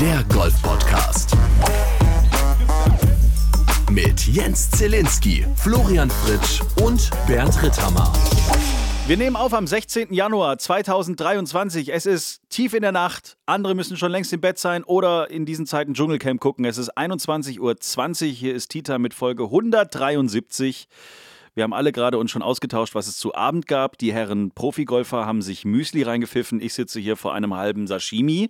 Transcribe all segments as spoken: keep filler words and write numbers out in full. Der Golf-Podcast. Mit Jens Zielinski, Florian Fritsch und Bernd Rittermann. Wir nehmen auf am sechzehnten Januar zweitausenddreiundzwanzig. Es ist tief in der Nacht. Andere müssen schon längst im Bett sein oder in diesen Zeiten Dschungelcamp gucken. Es ist einundzwanzig Uhr zwanzig. Hier ist Tita mit Folge hundertdreiundsiebzig. Wir haben alle gerade uns schon ausgetauscht, was es zu Abend gab. Die Herren Profigolfer haben sich Müsli reingepfiffen. Ich sitze hier vor einem halben Sashimi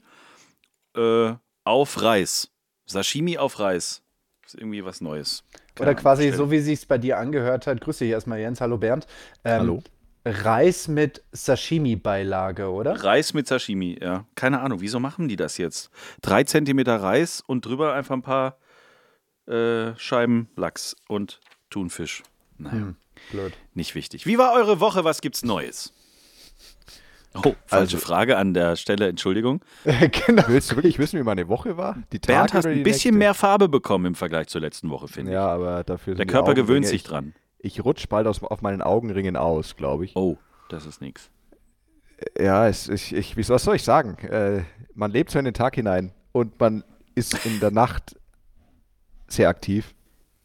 äh, auf Reis. Sashimi auf Reis. Ist irgendwie was Neues. Keine Oder quasi Stelle. So, wie es sich bei dir angehört hat. Grüß dich erstmal, Jens. Hallo, Bernd. Ähm, Hallo. Reis mit Sashimi-Beilage, oder? Reis mit Sashimi, ja. Keine Ahnung, wieso machen die das jetzt? Drei Zentimeter Reis und drüber einfach ein paar äh, Scheiben Lachs und Thunfisch. Naja, hm, blöd. Nicht wichtig. Wie war eure Woche? Was gibt's Neues? Oh, falsche also, Frage an der Stelle, Entschuldigung. Genau. Willst du wirklich wissen, wie meine Woche war? Die Tage Bernd hat ein bisschen nächste? mehr Farbe bekommen im Vergleich zur letzten Woche, finde ich. Ja, aber dafür Der Körper Augenringe, gewöhnt sich dran. Ich, ich rutsche bald aus, auf meinen Augenringen aus, glaube ich. Oh, das ist nix. Ja, es, ich, ich, was soll ich sagen? Äh, man lebt so in den Tag hinein und man ist in der Nacht sehr aktiv.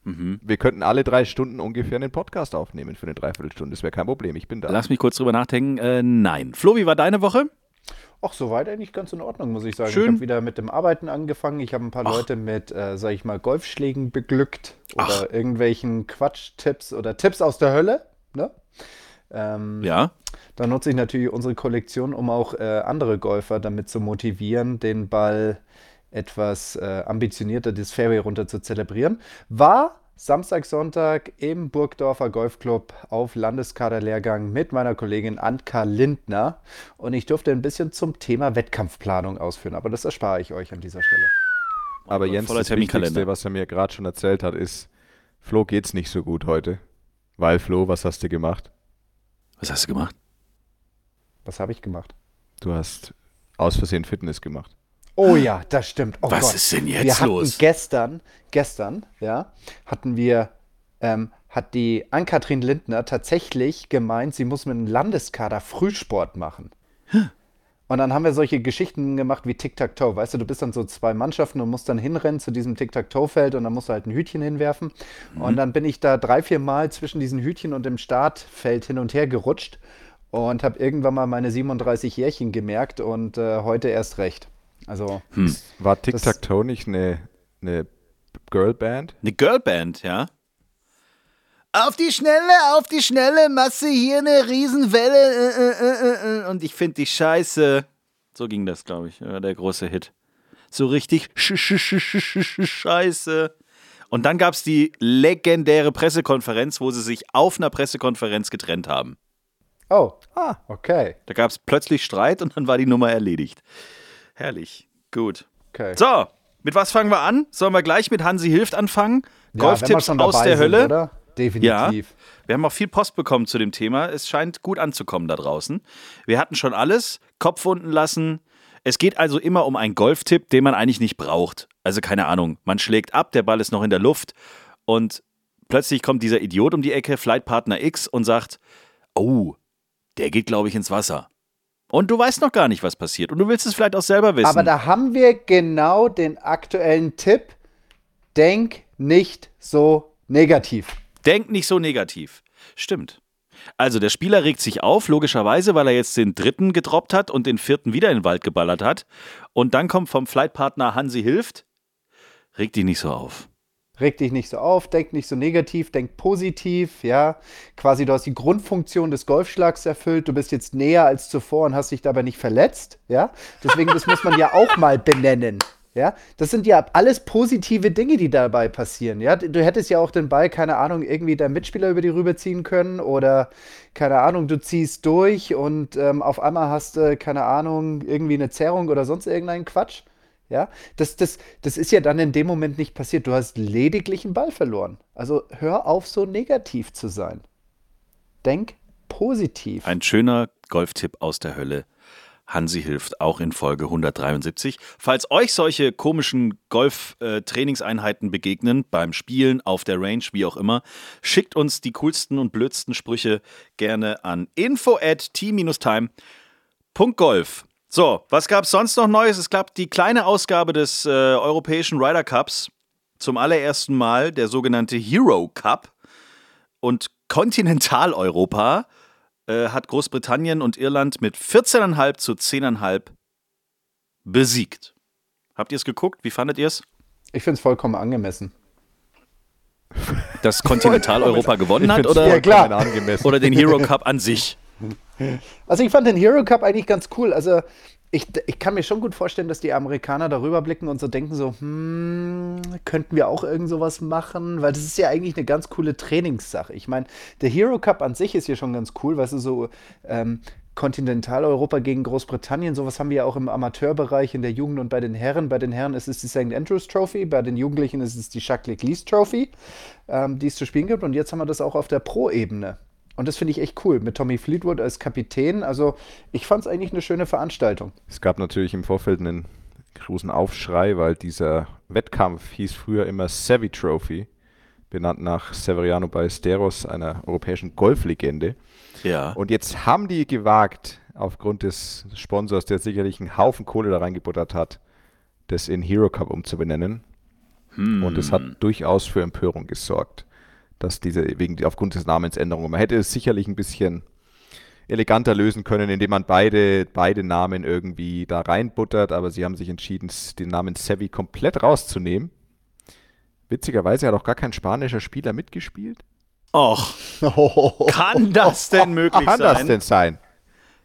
Mhm. Wir könnten alle drei Stunden ungefähr einen Podcast aufnehmen für eine Dreiviertelstunde. Das wäre kein Problem, ich bin da. Lass mich kurz drüber nachdenken. Äh, nein. Flo, wie war deine Woche? Ach, soweit eigentlich ganz in Ordnung, muss ich sagen. Schön. Ich habe wieder mit dem Arbeiten angefangen. Ich habe ein paar Ach. Leute mit, äh, sag ich mal, Golfschlägen beglückt oder Ach. irgendwelchen Quatschtipps oder Tipps aus der Hölle, ne? Ähm, ja. Da nutze ich natürlich unsere Kollektion, um auch äh, andere Golfer damit zu motivieren, den Ball etwas äh, ambitionierter das Fairway runter zu zelebrieren. War Samstag, Sonntag im Burgdorfer Golfclub auf Landeskaderlehrgang mit meiner Kollegin Ann-Kathrin Lindner und ich durfte ein bisschen zum Thema Wettkampfplanung ausführen, aber das erspare ich euch an dieser Stelle. Aber Jens, das Wichtigste, was er mir gerade schon erzählt hat, ist, Flo geht's nicht so gut heute. Weil Flo, was hast du gemacht? Was hast du gemacht? Was habe ich gemacht? Du hast aus Versehen Fitness gemacht. Oh ja, das stimmt. Oh Was Gott. ist denn jetzt wir hatten los? Gestern, gestern, ja, hatten wir, ähm, hat die Ann-Kathrin Lindner tatsächlich gemeint, sie muss mit dem Landeskader Frühsport machen. Huh. Und dann haben wir solche Geschichten gemacht wie Tic-Tac-Toe. Weißt du, du bist dann so zwei Mannschaften und musst dann hinrennen zu diesem Tic-Tac-Toe-Feld und dann musst du halt ein Hütchen hinwerfen. Mhm. Und dann bin ich da drei, vier Mal zwischen diesen Hütchen und dem Startfeld hin und her gerutscht und habe irgendwann mal meine siebenunddreißig Jährchen gemerkt und äh, heute erst recht. Also, hm. War Tic-Tac-Toe nicht eine, eine Girlband? Eine Girlband, ja. Auf die Schnelle, auf die Schnelle, Masse hier eine Riesenwelle äh, äh, äh, und ich finde dich scheiße. So ging das, glaube ich, war der große Hit. So richtig scheiße. Und dann gab es die legendäre Pressekonferenz, wo sie sich auf einer Pressekonferenz getrennt haben. Oh, ah, okay. Da gab es plötzlich Streit und dann war die Nummer erledigt. Herrlich, gut. Okay. So, mit was fangen wir an? Sollen wir gleich mit Hansi hilft anfangen? Ja, Golftipps aus der sind, Hölle. Oder? Definitiv. Ja, wir haben auch viel Post bekommen zu dem Thema. Es scheint gut anzukommen da draußen. Wir hatten schon alles, Kopf unten lassen. Es geht also immer um einen Golftipp, den man eigentlich nicht braucht. Also keine Ahnung, man schlägt ab, der Ball ist noch in der Luft und plötzlich kommt dieser Idiot um die Ecke, Flightpartner X, und sagt, oh, der geht, glaube ich, ins Wasser. Und du weißt noch gar nicht, was passiert. Und du willst es vielleicht auch selber wissen. Aber da haben wir genau den aktuellen Tipp. Denk nicht so negativ. Denk nicht so negativ. Stimmt. Also der Spieler regt sich auf, logischerweise, weil er jetzt den dritten gedroppt hat und den vierten wieder in den Wald geballert hat. Und dann kommt vom Flightpartner Hansi hilft. Reg dich nicht so auf. Reg dich nicht so auf, denk nicht so negativ, denk positiv, ja. Quasi, du hast die Grundfunktion des Golfschlags erfüllt, du bist jetzt näher als zuvor und hast dich dabei nicht verletzt, ja. Deswegen, das muss man ja auch mal benennen, ja. Das sind ja alles positive Dinge, die dabei passieren, ja. Du hättest ja auch den Ball, keine Ahnung, irgendwie deinen Mitspieler über die Rübe ziehen können oder, keine Ahnung, du ziehst durch und ähm, auf einmal hast du, äh, keine Ahnung, irgendwie eine Zerrung oder sonst irgendeinen Quatsch. Ja, das, das, das ist ja dann in dem Moment nicht passiert. Du hast lediglich einen Ball verloren. Also hör auf, so negativ zu sein. Denk positiv. Ein schöner Golftipp aus der Hölle. Hansi hilft auch in Folge hundertdreiundsiebzig. Falls euch solche komischen Golf-Trainingseinheiten begegnen, beim Spielen, auf der Range, wie auch immer, schickt uns die coolsten und blödsten Sprüche gerne an info at t dash time punkt golf. So, was gab es sonst noch Neues? Es gab die kleine Ausgabe des äh, europäischen Ryder Cups zum allerersten Mal, der sogenannte Hero Cup. Und Kontinentaleuropa äh, hat Großbritannien und Irland mit vierzehn Komma fünf zu zehn Komma fünf besiegt. Habt ihr es geguckt? Wie fandet ihr es? Ich finde es vollkommen angemessen. Dass Kontinentaleuropa gewonnen hat oder, ja, klar. oder den Hero Cup an sich? Also ich fand den Hero Cup eigentlich ganz cool. Also ich, ich kann mir schon gut vorstellen, dass die Amerikaner darüber blicken und so denken so, hm, könnten wir auch irgend sowas machen? Weil das ist ja eigentlich eine ganz coole Trainingssache. Ich meine, der Hero Cup an sich ist hier schon ganz cool, weißt du, so ähm, Kontinentaleuropa gegen Großbritannien, sowas haben wir ja auch im Amateurbereich, in der Jugend und bei den Herren. Bei den Herren ist es die Sankt Andrews Trophy, bei den Jugendlichen ist es die Shaklee-Lees Trophy, ähm, die es zu spielen gibt. Und jetzt haben wir das auch auf der Pro-Ebene. Und das finde ich echt cool, mit Tommy Fleetwood als Kapitän. Also ich fand es eigentlich eine schöne Veranstaltung. Es gab natürlich im Vorfeld einen großen Aufschrei, weil dieser Wettkampf hieß früher immer Savvy Trophy, benannt nach Severiano Ballesteros, einer europäischen Golflegende. Ja. Und jetzt haben die gewagt, aufgrund des Sponsors, der sicherlich einen Haufen Kohle da reingebuttert hat, das in Hero Cup umzubenennen. Hm. Und es hat durchaus für Empörung gesorgt, dass diese wegen aufgrund des Namensänderungen. Man hätte es sicherlich ein bisschen eleganter lösen können, indem man beide, beide Namen irgendwie da reinbuttert, aber sie haben sich entschieden, den Namen Savvy komplett rauszunehmen. Witzigerweise hat auch gar kein spanischer Spieler mitgespielt. Och, kann das denn möglich kann sein? Kann das denn sein?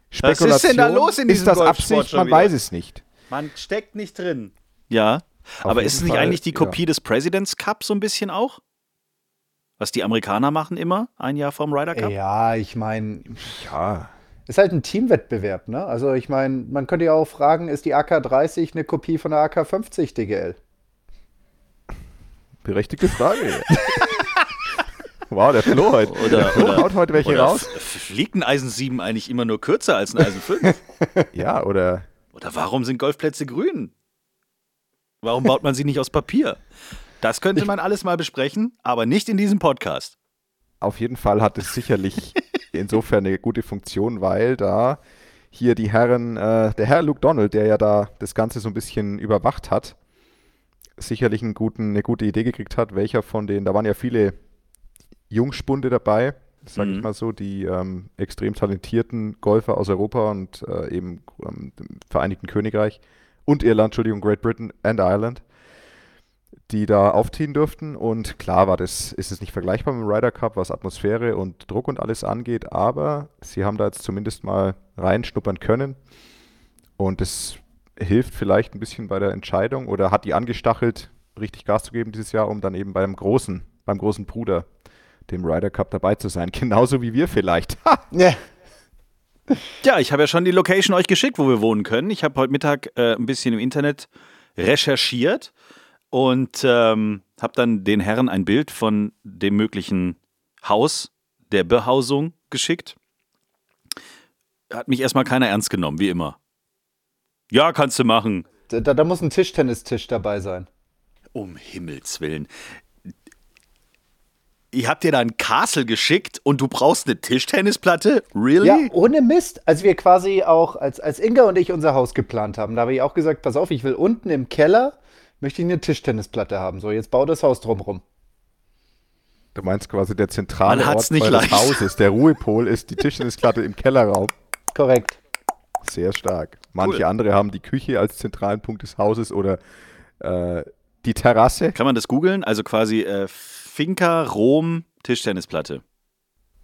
Spekulation, was ist denn da los in diesem Ist das Absicht? Man wieder. weiß es nicht. Man steckt nicht drin. Ja, Auf aber ist es nicht Fall, eigentlich die Kopie ja. des President's Cup so ein bisschen auch? Was die Amerikaner machen immer, ein Jahr vorm Ryder Cup? Ja, ich meine, ja. Ist halt ein Teamwettbewerb, ne? Also ich meine, man könnte ja auch fragen, ist die A K dreißig eine Kopie von der A K fünfzig D G L? Berechtigte Frage. Wow, der Flo heute. Oder, der Flo oder, haut heute welche raus. Fliegt ein Eisen sieben eigentlich immer nur kürzer als ein Eisen fünf? Ja, oder... Oder warum sind Golfplätze grün? Warum baut man sie nicht aus Papier? Das könnte man alles mal besprechen, aber nicht in diesem Podcast. Auf jeden Fall hat es sicherlich insofern eine gute Funktion, weil da hier die Herren, äh, der Herr Luke Donald, der ja da das Ganze so ein bisschen überwacht hat, sicherlich einen guten, eine gute Idee gekriegt hat, welcher von den, da waren ja viele Jungspunde dabei, sag mhm. ich mal so, die ähm, extrem talentierten Golfer aus Europa und äh, eben ähm, dem Vereinigten Königreich und Irland, Entschuldigung, Great Britain and Ireland, die da aufziehen durften. Und klar war das, ist es nicht vergleichbar mit dem Ryder Cup, was Atmosphäre und Druck und alles angeht, aber sie haben da jetzt zumindest mal reinschnuppern können und das hilft vielleicht ein bisschen bei der Entscheidung oder hat die angestachelt, richtig Gas zu geben dieses Jahr, um dann eben beim großen, beim großen Bruder, dem Ryder Cup, dabei zu sein. Genauso wie wir vielleicht. Ja. Ja, ich habe ja schon die Location euch geschickt, wo wir wohnen können. Ich habe heute Mittag äh, ein bisschen im Internet recherchiert und ähm, habe dann den Herren ein Bild von dem möglichen Haus, der Behausung geschickt. Hat mich erstmal keiner ernst genommen, wie immer. Ja, kannst du machen. Da, da muss ein Tischtennistisch dabei sein. Um Himmels Willen. Ihr habt dir da ein Castle geschickt und du brauchst eine Tischtennisplatte? Really? Ja, ohne Mist. Als wir quasi auch, als, als Inga und ich unser Haus geplant haben, da habe ich auch gesagt, pass auf, ich will unten im Keller, möchte ich eine Tischtennisplatte haben. So, jetzt bau das Haus drumrum. Du meinst quasi der zentrale Ort des Hauses, der Ruhepol ist die Tischtennisplatte im Kellerraum. Korrekt. Sehr stark. Manche cool. andere haben die Küche als zentralen Punkt des Hauses oder äh, die Terrasse. Kann man das googeln? Also quasi äh, Finca Rom Tischtennisplatte.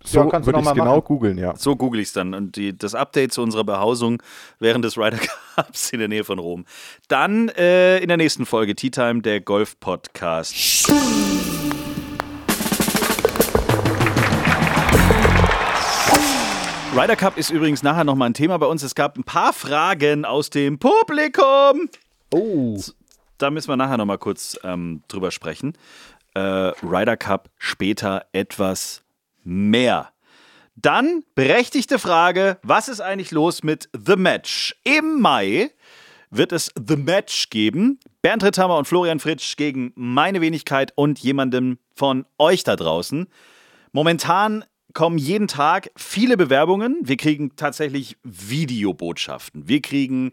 So ja, kannst du nochmal genau googeln, ja. So google ich es dann. Und die, das Update zu unserer Behausung während des Ryder Cups in der Nähe von Rom. Dann äh, in der nächsten Folge Tea Time, der Golf-Podcast. Ryder Cup ist übrigens nachher nochmal ein Thema bei uns. Es gab ein paar Fragen aus dem Publikum. Oh. Da müssen wir nachher nochmal kurz ähm, drüber sprechen. Äh, Ryder Cup später etwas mehr. Dann berechtigte Frage, was ist eigentlich los mit The Match? Im Mai wird es The Match geben. Bernd Rittermann und Florian Fritsch gegen meine Wenigkeit und jemandem von euch da draußen. Momentan bekommen jeden Tag viele Bewerbungen. Wir kriegen tatsächlich Videobotschaften. Wir kriegen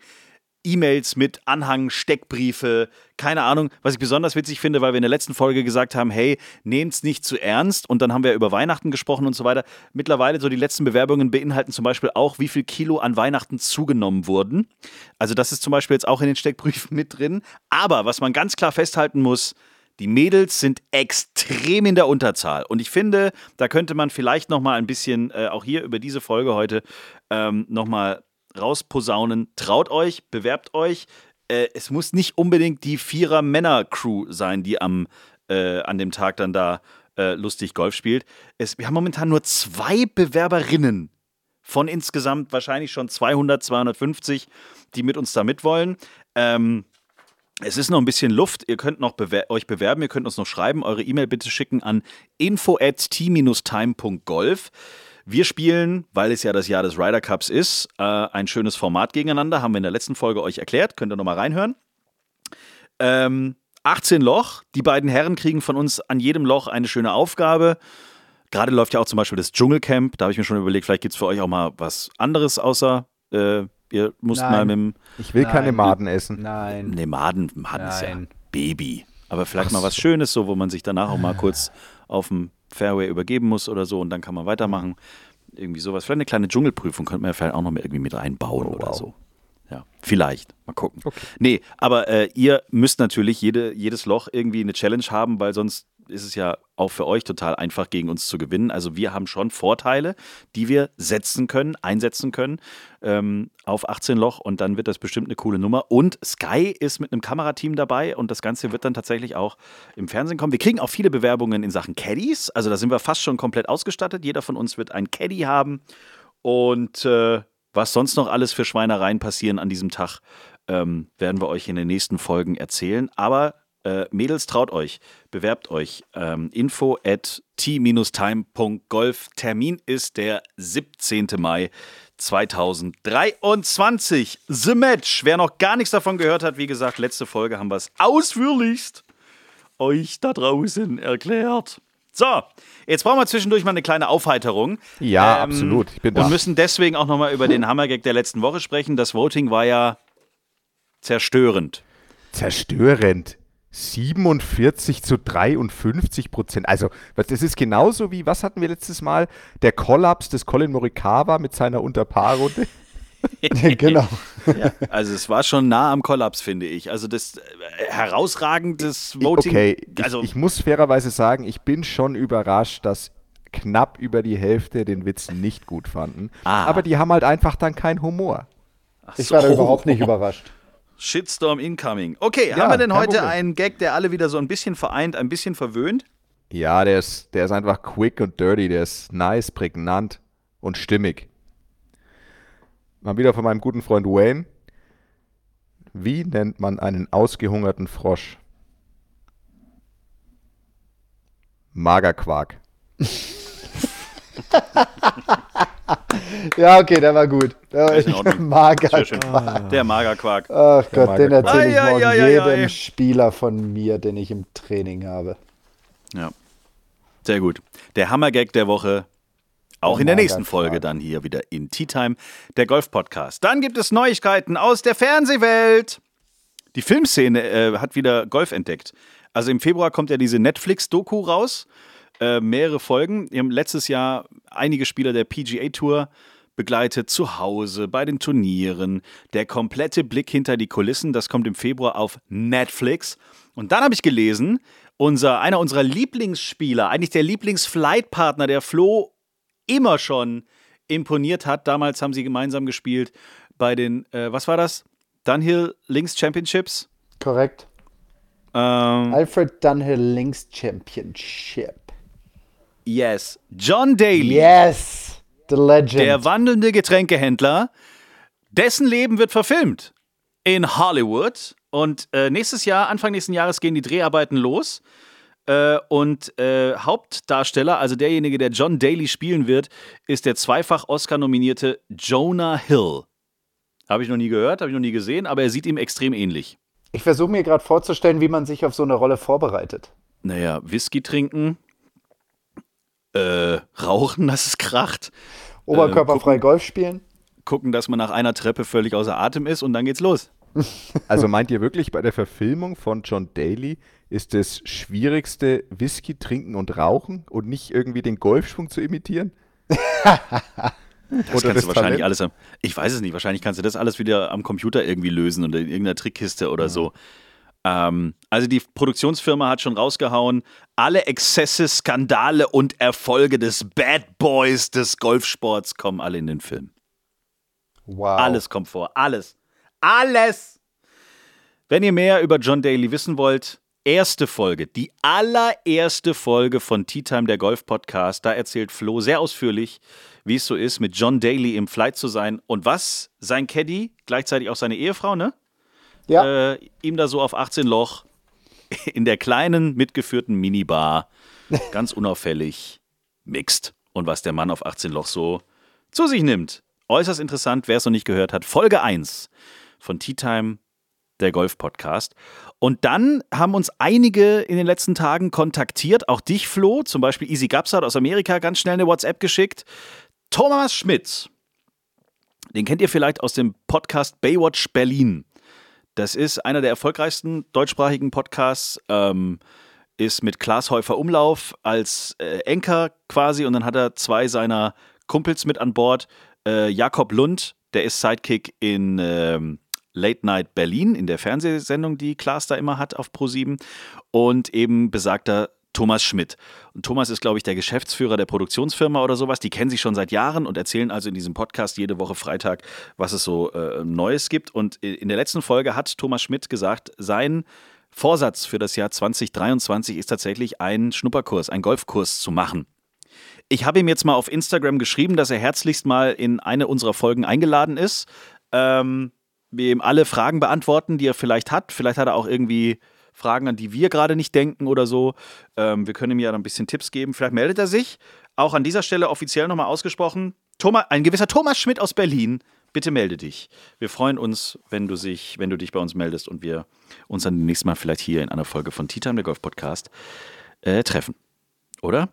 E-Mails mit Anhang, Steckbriefe, keine Ahnung. Was ich besonders witzig finde, weil wir in der letzten Folge gesagt haben, hey, nehmt's nicht zu ernst. Und dann haben wir über Weihnachten gesprochen und so weiter. Mittlerweile, so die letzten Bewerbungen beinhalten zum Beispiel auch, wie viel Kilo an Weihnachten zugenommen wurden. Also das ist zum Beispiel jetzt auch in den Steckbriefen mit drin. Aber was man ganz klar festhalten muss, die Mädels sind extrem in der Unterzahl. Und ich finde, da könnte man vielleicht nochmal ein bisschen, äh, auch hier über diese Folge heute, ähm, nochmal rausposaunen. Traut euch, bewerbt euch. Äh, es muss nicht unbedingt die Vierer-Männer-Crew sein, die am, äh, an dem Tag dann da äh, lustig Golf spielt. Es, wir haben momentan nur zwei Bewerberinnen von insgesamt wahrscheinlich schon zweihundert, zweihundertfünfzig, die mit uns da mitwollen. Ähm... Es ist noch ein bisschen Luft, ihr könnt noch bewer- euch bewerben, ihr könnt uns noch schreiben. Eure E-Mail bitte schicken an info at t dash time punkt golf. Wir spielen, weil es ja das Jahr des Ryder Cups ist, äh, ein schönes Format gegeneinander. Haben wir in der letzten Folge euch erklärt, könnt ihr nochmal reinhören. Ähm, achtzehn Loch, die beiden Herren kriegen von uns an jedem Loch eine schöne Aufgabe. Gerade läuft ja auch zum Beispiel das Dschungelcamp, da habe ich mir schon überlegt, vielleicht gibt es für euch auch mal was anderes außer... Äh, Ihr müsst Nein. mal mit dem... Ich will Nein. keine Maden essen. Nein. Nee, Maden, Maden ist ja ein Baby. Aber vielleicht mal was Schönes, so, wo man sich danach auch mal kurz auf dem Fairway übergeben muss oder so und dann kann man weitermachen. Irgendwie sowas. Vielleicht eine kleine Dschungelprüfung könnte man ja vielleicht auch noch mit irgendwie mit einbauen oh, wow. oder so. Ja, vielleicht. Mal gucken. Okay. Nee, aber äh, ihr müsst natürlich jede, jedes Loch irgendwie eine Challenge haben, weil sonst ist es ja auch für euch total einfach, gegen uns zu gewinnen. Also wir haben schon Vorteile, die wir setzen können, einsetzen können ähm, auf achtzehn Loch und dann wird das bestimmt eine coole Nummer. Und Sky ist mit einem Kamerateam dabei und das Ganze wird dann tatsächlich auch im Fernsehen kommen. Wir kriegen auch viele Bewerbungen in Sachen Caddies, also da sind wir fast schon komplett ausgestattet. Jeder von uns wird einen Caddy haben und äh, was sonst noch alles für Schweinereien passieren an diesem Tag, ähm, werden wir euch in den nächsten Folgen erzählen. Aber Äh, Mädels, traut euch, bewerbt euch. Ähm, info at t-time.golf. Termin ist der siebzehnten Mai zweitausenddreiundzwanzig. The Match. Wer noch gar nichts davon gehört hat, wie gesagt, letzte Folge haben wir es ausführlichst euch da draußen erklärt. So, jetzt brauchen wir zwischendurch mal eine kleine Aufheiterung. Ja, ähm, absolut. Ich bin da. Und müssen deswegen auch nochmal über den Hammergag der letzten Woche sprechen. Das Voting war ja zerstörend. Zerstörend. siebenundvierzig zu dreiundfünfzig Prozent. Also, das ist genauso wie, was hatten wir letztes Mal? Der Kollaps des Colin Morikawa mit seiner Unterpaarrunde. Genau. Ja, also, es war schon nah am Kollaps, finde ich. Also, das äh, herausragendes Voting. Okay, also, ich, ich muss fairerweise sagen, ich bin schon überrascht, dass knapp über die Hälfte den Witz nicht gut fanden. Ah. Aber die haben halt einfach dann keinen Humor. Ach so. Ich war da überhaupt nicht überrascht. Shitstorm incoming. Okay, ja, haben wir denn heute Problem. einen Gag, der alle wieder so ein bisschen vereint, ein bisschen verwöhnt? Ja, der ist, der ist einfach quick und dirty, der ist nice, prägnant und stimmig. Mal wieder von meinem guten Freund Wayne. Wie nennt man einen ausgehungerten Frosch? Magerquark. Ja, okay, der war gut. Der war echt Magerquark. Der Magerquark. Ach Gott, den erzähle ich morgen ja, ja, ja, jedem ja. Spieler von mir, den ich im Training habe. Ja, sehr gut. Der Hammergag der Woche, auch der in der nächsten Folge dann hier wieder in Tea Time, der Golf-Podcast. Dann gibt es Neuigkeiten aus der Fernsehwelt. Die Filmszene äh, hat wieder Golf entdeckt. Also im Februar kommt ja diese Netflix-Doku raus. Äh, mehrere Folgen. Wir haben letztes Jahr einige Spieler der P G A Tour begleitet, zu Hause, bei den Turnieren. Der komplette Blick hinter die Kulissen, das kommt im Februar auf Netflix. Und dann habe ich gelesen, unser, einer unserer Lieblingsspieler, eigentlich der Lieblingsflightpartner, der Flo immer schon imponiert hat. Damals haben sie gemeinsam gespielt bei den, äh, was war das? Dunhill Links Championships? Korrekt. Ähm, Alfred Dunhill Links Championship. Yes, John Daly. Yes, the legend. Der wandelnde Getränkehändler. Dessen Leben wird verfilmt in Hollywood. Und äh, nächstes Jahr, Anfang nächsten Jahres, gehen die Dreharbeiten los. Äh, und äh, Hauptdarsteller, also derjenige, der John Daly spielen wird, ist der zweifach Oscar-nominierte Jonah Hill. Habe ich noch nie gehört, habe ich noch nie gesehen, aber er sieht ihm extrem ähnlich. Ich versuche mir gerade vorzustellen, wie man sich auf so eine Rolle vorbereitet. Naja, Whisky trinken. äh, rauchen, dass es kracht. Oberkörperfrei äh, Golf spielen. Gucken, dass man nach einer Treppe völlig außer Atem ist und dann geht's los. Also meint ihr wirklich, bei der Verfilmung von John Daly ist das schwierigste Whisky trinken und rauchen und nicht irgendwie den Golfschwung zu imitieren? Das kannst das du wahrscheinlich Talent? alles am, ich weiß es nicht, wahrscheinlich kannst du das alles wieder am Computer irgendwie lösen oder in irgendeiner Trickkiste oder ja. so. Ähm, also die Produktionsfirma hat schon rausgehauen, alle Exzesse, Skandale und Erfolge des Bad Boys des Golfsports kommen alle in den Film. Wow. Alles kommt vor, alles. Alles! Wenn ihr mehr über John Daly wissen wollt, erste Folge, die allererste Folge von Tea Time, der Golf-Podcast. Da erzählt Flo sehr ausführlich, wie es so ist, mit John Daly im Flight zu sein und was sein Caddy, gleichzeitig auch seine Ehefrau, ne? Ja. Äh, ihm da so auf achtzehn Loch in der kleinen, mitgeführten Minibar, ganz unauffällig, mixt. Und was der Mann auf achtzehn Loch so zu sich nimmt. Äußerst interessant, wer es noch nicht gehört hat. Folge eins von Tea Time, der Golf-Podcast. Und dann haben uns einige in den letzten Tagen kontaktiert, auch dich, Flo, zum Beispiel Easy Gaps hat aus Amerika ganz schnell eine WhatsApp geschickt. Thomas Schmitt, den kennt ihr vielleicht aus dem Podcast Baywatch Berlin. Das ist einer der erfolgreichsten deutschsprachigen Podcasts, ähm, ist mit Klaas Häufer Umlauf als äh, Anchor quasi und dann hat er zwei seiner Kumpels mit an Bord. Äh, Jakob Lund, der ist Sidekick in ähm, Late Night Berlin, in der Fernsehsendung, die Klaas da immer hat auf ProSieben. Und eben besagter Thomas Schmidt. Und Thomas ist, glaube ich, der Geschäftsführer der Produktionsfirma oder sowas. Die kennen sich schon seit Jahren und erzählen also in diesem Podcast jede Woche Freitag, was es so äh, Neues gibt. Und in der letzten Folge hat Thomas Schmidt gesagt, sein Vorsatz für das Jahr zwanzig dreiundzwanzig ist tatsächlich, einen Schnupperkurs, einen Golfkurs zu machen. Ich habe ihm jetzt mal auf Instagram geschrieben, dass er herzlichst mal in eine unserer Folgen eingeladen ist. Ähm, wir ihm alle Fragen beantworten, die er vielleicht hat. Vielleicht hat er auch irgendwie Fragen, an die wir gerade nicht denken oder so. Ähm, wir können ihm ja dann ein bisschen Tipps geben. Vielleicht meldet er sich. Auch an dieser Stelle offiziell nochmal ausgesprochen. Thomas, ein gewisser Thomas Schmidt aus Berlin, bitte melde dich. Wir freuen uns, wenn du, sich, wenn du dich bei uns meldest und wir uns dann demnächst mal vielleicht hier in einer Folge von Tea Time, der Golf-Podcast, äh, treffen. Oder?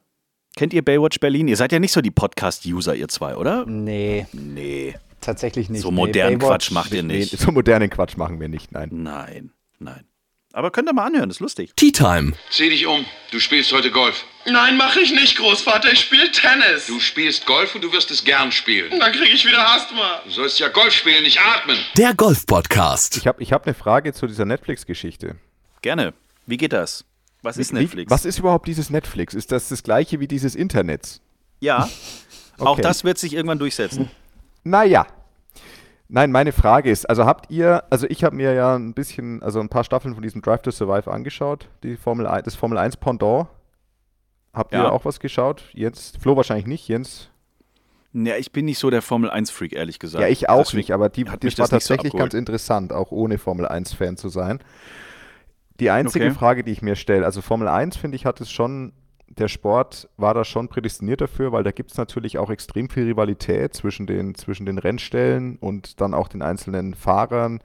Kennt ihr Baywatch Berlin? Ihr seid ja nicht so die Podcast-User, ihr zwei, oder? Nee. Nee. Tatsächlich nicht. So modernen nee, Quatsch macht ihr nicht. Nee, so modernen Quatsch machen wir nicht, nein. Nein, nein. Aber könnt ihr mal anhören, ist lustig. Tea Time. Zieh dich um, du spielst heute Golf. Nein, mach ich nicht, Großvater, ich spiele Tennis. Du spielst Golf und du wirst es gern spielen. Dann krieg ich wieder Asthma. Du sollst ja Golf spielen, nicht atmen. Der Golf-Podcast. Ich hab, ich hab eine Frage zu dieser Netflix-Geschichte. Gerne. Wie geht das? Was ist Netflix? Wie, was ist überhaupt dieses Netflix? Ist das das gleiche wie dieses Internet? Ja, okay. Auch das wird sich irgendwann durchsetzen. Naja. Nein, meine Frage ist, also habt ihr, also ich habe mir ja ein bisschen, also ein paar Staffeln von diesem Drive to Survive angeschaut, die Formel eins, das Formel eins Pendant. Habt ja. ihr auch was geschaut? Jens, Flo wahrscheinlich nicht, Jens? Ja, ich bin nicht so der Formel eins-Freak, ehrlich gesagt. Ja, ich auch Deswegen nicht, aber die, die das war tatsächlich so ganz interessant, auch ohne Formel eins-Fan zu sein. Die einzige okay. Frage, die ich mir stelle, also Formel eins, finde ich, hat es schon, der Sport war da schon prädestiniert dafür, weil da gibt es natürlich auch extrem viel Rivalität zwischen den, zwischen den Rennstellen und dann auch den einzelnen Fahrern.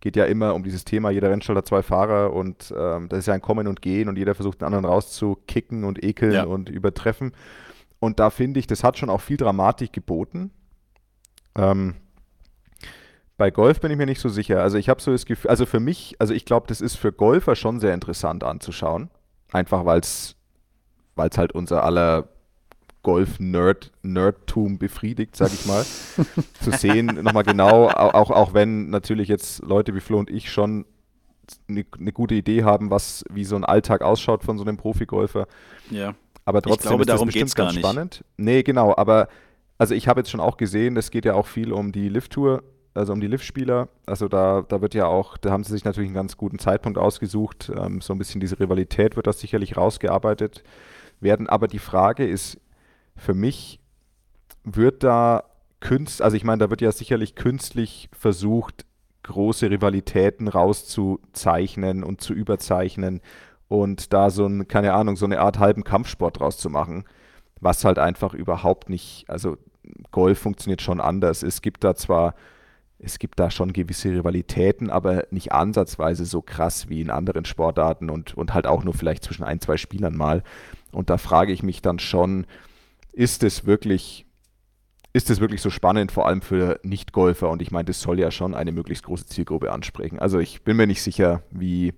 Geht ja immer um dieses Thema, jeder Rennstall hat zwei Fahrer und ähm, das ist ja ein Kommen und Gehen und jeder versucht den anderen rauszukicken und ekeln ja. und übertreffen. Und da finde ich, das hat schon auch viel Dramatik geboten. Ähm, Bei Golf bin ich mir nicht so sicher. Also ich habe so das Gefühl, also für mich, also ich glaube, das ist für Golfer schon sehr interessant anzuschauen. Einfach weil es halt unser aller Golf-Nerd-Nerdtum befriedigt, sag ich mal. Zu sehen, nochmal genau, auch, auch wenn natürlich jetzt Leute wie Flo und ich schon eine ne gute Idee haben, was wie so ein Alltag ausschaut von so einem Profi-Golfer. Ja. Aber trotzdem ich glaube, ist das darum bestimmt geht's ganz gar nicht. Spannend. Nee, genau, aber also ich habe jetzt schon auch gesehen, es geht ja auch viel um die Lift-Tour. Also um die Liftspieler, also da, da wird ja auch, da haben sie sich natürlich einen ganz guten Zeitpunkt ausgesucht, ähm, so ein bisschen diese Rivalität wird das sicherlich rausgearbeitet werden, aber die Frage ist, für mich wird da künstlich, also ich meine, da wird ja sicherlich künstlich versucht, große Rivalitäten rauszuzeichnen und zu überzeichnen und da so ein, keine Ahnung, so eine Art halben Kampfsport rauszumachen, was halt einfach überhaupt nicht, also Golf funktioniert schon anders, es gibt da zwar Es gibt da schon gewisse Rivalitäten, aber nicht ansatzweise so krass wie in anderen Sportarten und, und halt auch nur vielleicht zwischen ein, zwei Spielern mal. Und da frage ich mich dann schon, ist es wirklich, ist es wirklich so spannend, vor allem für Nicht-Golfer. Und ich meine, das soll ja schon eine möglichst große Zielgruppe ansprechen. Also ich bin mir nicht sicher, wie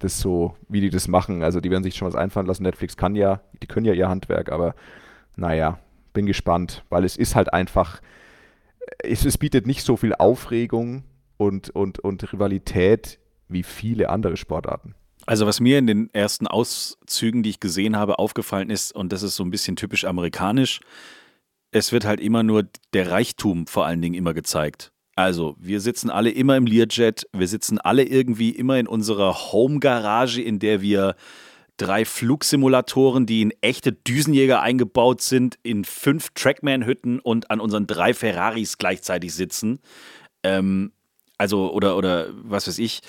das so, wie die das machen. Also die werden sich schon was einfallen lassen. Netflix kann ja, die können ja ihr Handwerk, aber naja, bin gespannt, weil es ist halt einfach, es, es bietet nicht so viel Aufregung und, und, und Rivalität wie viele andere Sportarten. Also was mir in den ersten Auszügen, die ich gesehen habe, aufgefallen ist, und das ist so ein bisschen typisch amerikanisch, es wird halt immer nur der Reichtum vor allen Dingen immer gezeigt. Also wir sitzen alle immer im Learjet, wir sitzen alle irgendwie immer in unserer Home-Garage, in der wir drei Flugsimulatoren, die in echte Düsenjäger eingebaut sind, in fünf Trackman-Hütten und an unseren drei Ferraris gleichzeitig sitzen. Ähm, also oder, oder was weiß ich,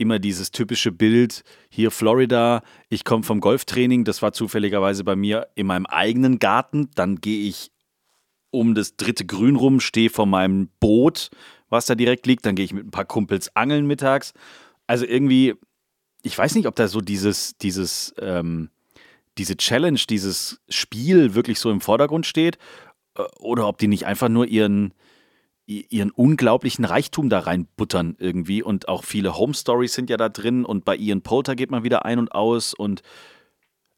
immer dieses typische Bild, hier Florida, ich komme vom Golftraining, das war zufälligerweise bei mir in meinem eigenen Garten, dann gehe ich um das dritte Grün rum, stehe vor meinem Boot, was da direkt liegt, dann gehe ich mit ein paar Kumpels angeln mittags. Also irgendwie, ich weiß nicht, ob da so dieses, dieses, ähm, diese Challenge, dieses Spiel wirklich so im Vordergrund steht oder ob die nicht einfach nur ihren ihren unglaublichen Reichtum da reinbuttern irgendwie, und auch viele Home-Stories sind ja da drin, und bei Ian Poulter geht man wieder ein und aus, und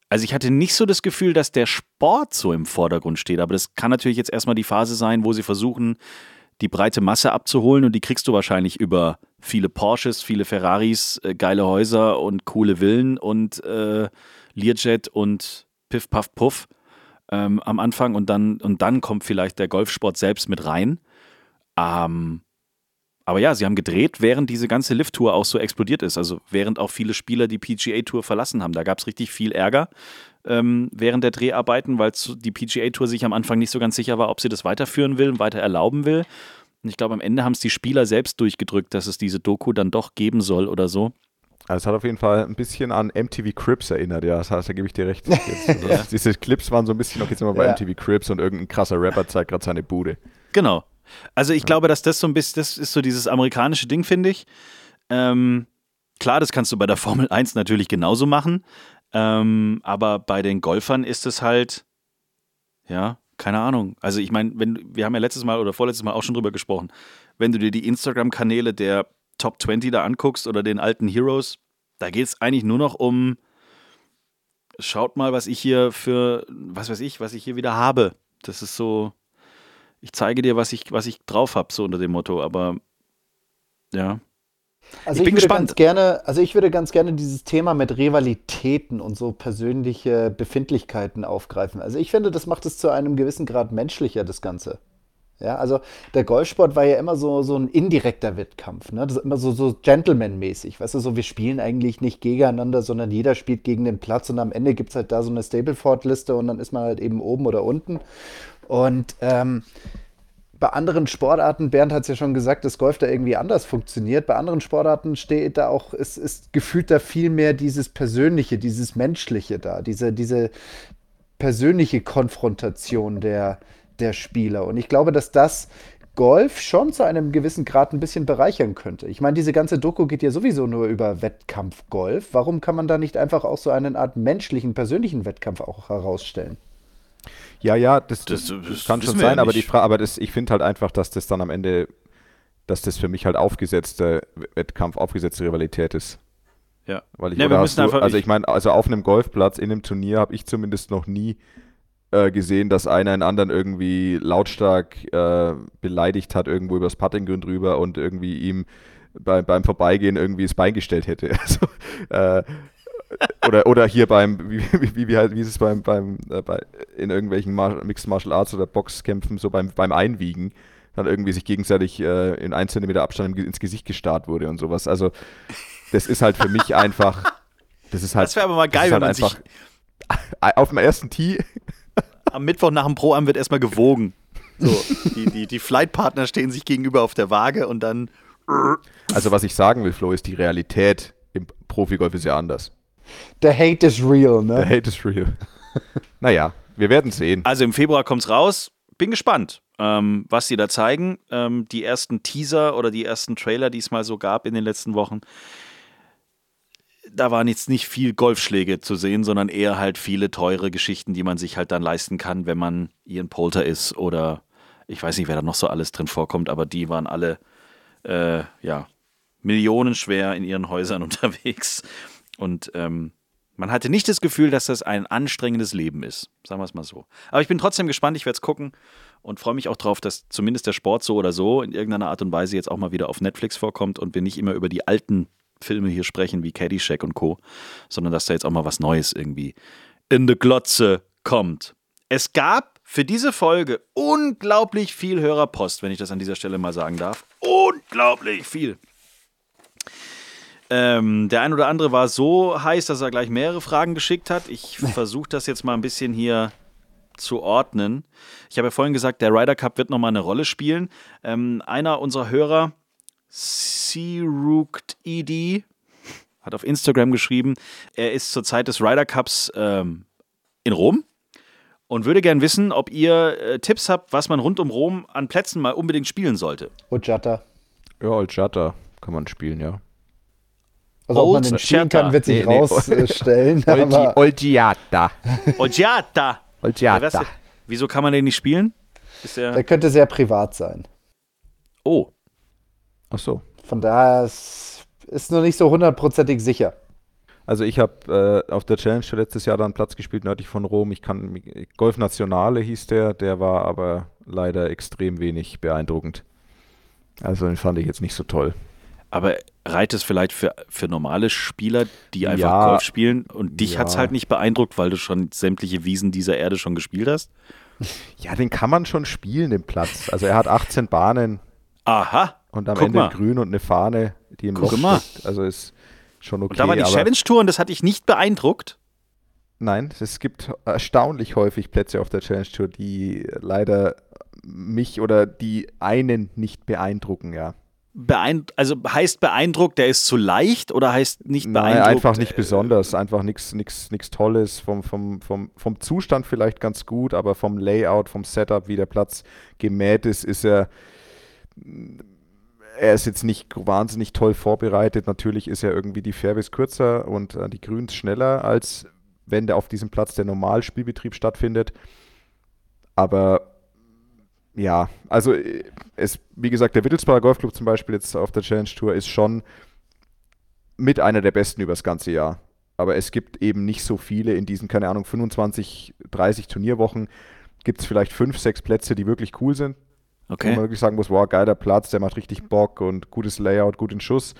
also ich hatte nicht so das Gefühl, dass der Sport so im Vordergrund steht, aber das kann natürlich jetzt erstmal die Phase sein, wo sie versuchen, die breite Masse abzuholen, und die kriegst du wahrscheinlich über viele Porsches, viele Ferraris, geile Häuser und coole Villen und äh, Learjet und Piff, Puff, Puff ähm, am Anfang, und dann, und dann kommt vielleicht der Golfsport selbst mit rein. Ähm, aber ja, sie haben gedreht, während diese ganze Lift-Tour auch so explodiert ist. Also während auch viele Spieler die P G A-Tour verlassen haben. Da gab es richtig viel Ärger ähm, während der Dreharbeiten, weil die P G A-Tour sich am Anfang nicht so ganz sicher war, ob sie das weiterführen will und weiter erlauben will. Und ich glaube, am Ende haben es die Spieler selbst durchgedrückt, dass es diese Doku dann doch geben soll oder so. Also es hat auf jeden Fall ein bisschen an M T V Cribs erinnert, ja, das heißt, da gebe ich dir recht. Jetzt, also ja. Diese Clips waren so ein bisschen, noch jetzt sind wir bei ja. M T V Cribs, und irgendein krasser Rapper zeigt gerade seine Bude. Genau. Also ich glaube, dass das so ein bisschen, das ist so dieses amerikanische Ding, finde ich. Ähm, klar, das kannst du bei der Formel eins natürlich genauso machen, ähm, aber bei den Golfern ist es halt, ja, keine Ahnung. Also ich meine, wenn wir haben ja letztes Mal oder vorletztes Mal auch schon drüber gesprochen, wenn du dir die Instagram-Kanäle der Top zwanzig da anguckst oder den alten Heroes, da geht es eigentlich nur noch um, schaut mal, was ich hier für, was weiß ich, was ich hier wieder habe. Das ist so... Ich zeige dir, was ich, was ich drauf habe, so unter dem Motto, aber ja. Also ich, ich bin würde gespannt. Ganz gerne, also ich würde ganz gerne dieses Thema mit Rivalitäten und so persönliche Befindlichkeiten aufgreifen. Also ich finde, das macht es zu einem gewissen Grad menschlicher, das Ganze. Ja, also der Golfsport war ja immer so, so ein indirekter Wettkampf, ne? Das ist immer so, so Gentleman-mäßig, weißt du, so wir spielen eigentlich nicht gegeneinander, sondern jeder spielt gegen den Platz, und am Ende gibt es halt da so eine Stableford-Liste, und dann ist man halt eben oben oder unten. Und ähm, bei anderen Sportarten, Bernd hat es ja schon gesagt, dass Golf da irgendwie anders funktioniert. Bei anderen Sportarten steht da auch, es ist gefühlt da viel mehr dieses Persönliche, dieses Menschliche da, diese, diese persönliche Konfrontation der, der Spieler. Und ich glaube, dass das Golf schon zu einem gewissen Grad ein bisschen bereichern könnte. Ich meine, diese ganze Doku geht ja sowieso nur über Wettkampfgolf. Warum kann man da nicht einfach auch so eine Art menschlichen, persönlichen Wettkampf auch herausstellen? Ja, ja, das, das, das, das kann schon sein, ja, aber, die Fra- aber das, ich finde halt einfach, dass das dann am Ende, dass das für mich halt aufgesetzte Wettkampf, aufgesetzte Rivalität ist. Ja. Weil ich, nee, wir müssen du, einfach, also ich meine, also auf einem Golfplatz, in einem Turnier habe ich zumindest noch nie äh, gesehen, dass einer einen anderen irgendwie lautstark äh, beleidigt hat, irgendwo übers Puttinggrün drüber, und irgendwie ihm bei, beim Vorbeigehen irgendwie das Bein gestellt hätte. Also, äh, oder, oder hier beim, wie, wie, wie, heißt, wie ist es beim, beim äh, bei, in irgendwelchen Mar- Mixed Martial Arts oder Boxkämpfen, so beim, beim Einwiegen, dann irgendwie sich gegenseitig äh, in ein Zentimeter Abstand ins Gesicht gestarrt wurde und sowas. Also, das ist halt für mich einfach, das ist halt, das wäre aber mal geil, halt, wenn man einfach sich auf dem ersten Tee am Mittwoch nach dem Pro-Am wird erstmal gewogen. So, die, die, die Flight-Partner stehen sich gegenüber auf der Waage, und dann. Also, was ich sagen will, Flo, ist, die Realität im Profigolf ist ja anders. The hate is real, ne? The hate is real. Naja, wir werden sehen. Also im Februar kommt's raus. Bin gespannt, ähm, was sie da zeigen. Ähm, die ersten Teaser oder die ersten Trailer, die es mal so gab in den letzten Wochen, da waren jetzt nicht viel Golfschläge zu sehen, sondern eher halt viele teure Geschichten, die man sich halt dann leisten kann, wenn man Ian Poulter ist oder ich weiß nicht, wer da noch so alles drin vorkommt, aber die waren alle äh, ja, millionenschwer in ihren Häusern unterwegs und ähm, man hatte nicht das Gefühl, dass das ein anstrengendes Leben ist, sagen wir es mal so. Aber ich bin trotzdem gespannt, ich werde es gucken und freue mich auch drauf, dass zumindest der Sport so oder so in irgendeiner Art und Weise jetzt auch mal wieder auf Netflix vorkommt und wir nicht immer über die alten Filme hier sprechen, wie Caddyshack und Co., sondern dass da jetzt auch mal was Neues irgendwie in die Glotze kommt. Es gab für diese Folge unglaublich viel Hörerpost, wenn ich das an dieser Stelle mal sagen darf. Unglaublich viel. Ähm, der ein oder andere war so heiß, dass er gleich mehrere Fragen geschickt hat. Ich versuche das jetzt mal ein bisschen hier zu ordnen. Ich habe ja vorhin gesagt, der Ryder Cup wird nochmal eine Rolle spielen. Ähm, einer unserer Hörer, C-Rooked-E D, hat auf Instagram geschrieben, er ist zur Zeit des Ryder Cups ähm, in Rom und würde gern wissen, ob ihr äh, Tipps habt, was man rund um Rom an Plätzen mal unbedingt spielen sollte. Olgiata. Ja, Olgiata kann man spielen, ja. Also ob man den spielen kann, wird sich nee, rausstellen. Nee. Olgi- Olgiata. Olgiata. Olgiata. Ja, wieso kann man den nicht spielen? Ist der, der könnte sehr privat sein. Oh. Ach so. Von daher ist es noch nicht so hundertprozentig sicher. Also ich habe äh, auf der Challenge Tour letztes Jahr dann Platz gespielt, nördlich von Rom. Ich kann Golf Nationale hieß der, der war aber leider extrem wenig beeindruckend. Also den fand ich jetzt nicht so toll. Aber reicht es vielleicht für, für normale Spieler, die einfach ja, Golf spielen? Und dich ja. hat es halt nicht beeindruckt, weil du schon sämtliche Wiesen dieser Erde schon gespielt hast? Ja, den kann man schon spielen, den Platz. Also er hat achtzehn Bahnen. Aha. Und am Guck Ende mal. Grün und eine Fahne, die im Guck Loch mal. Steckt. Also ist schon okay. Und da war die Challenge Tour und das hat dich nicht beeindruckt? Nein, es gibt erstaunlich häufig Plätze auf der Challenge Tour, die leider mich oder die einen nicht beeindrucken, ja. Beeind- also heißt beeindruckt, der ist zu leicht oder heißt nicht beeindruckt? Nein, einfach nicht besonders, einfach nichts nichts nichts Tolles, vom, vom, vom, vom Zustand vielleicht ganz gut, aber vom Layout, vom Setup, wie der Platz gemäht ist, ist er, er ist jetzt nicht wahnsinnig toll vorbereitet, natürlich ist ja irgendwie die Fairways kürzer und die Grüns schneller, als wenn der auf diesem Platz der Normalspielbetrieb stattfindet, aber ja, also es, wie gesagt, der Wittelsbacher Golfclub zum Beispiel jetzt auf der Challenge Tour ist schon mit einer der besten übers ganze Jahr. Aber es gibt eben nicht so viele in diesen, keine Ahnung, fünfundzwanzig, dreißig Turnierwochen. Gibt es vielleicht fünf, sechs Plätze, die wirklich cool sind. Okay. Wo man wirklich sagen muss, wow, geiler Platz, der macht richtig Bock und gutes Layout, guten Schuss.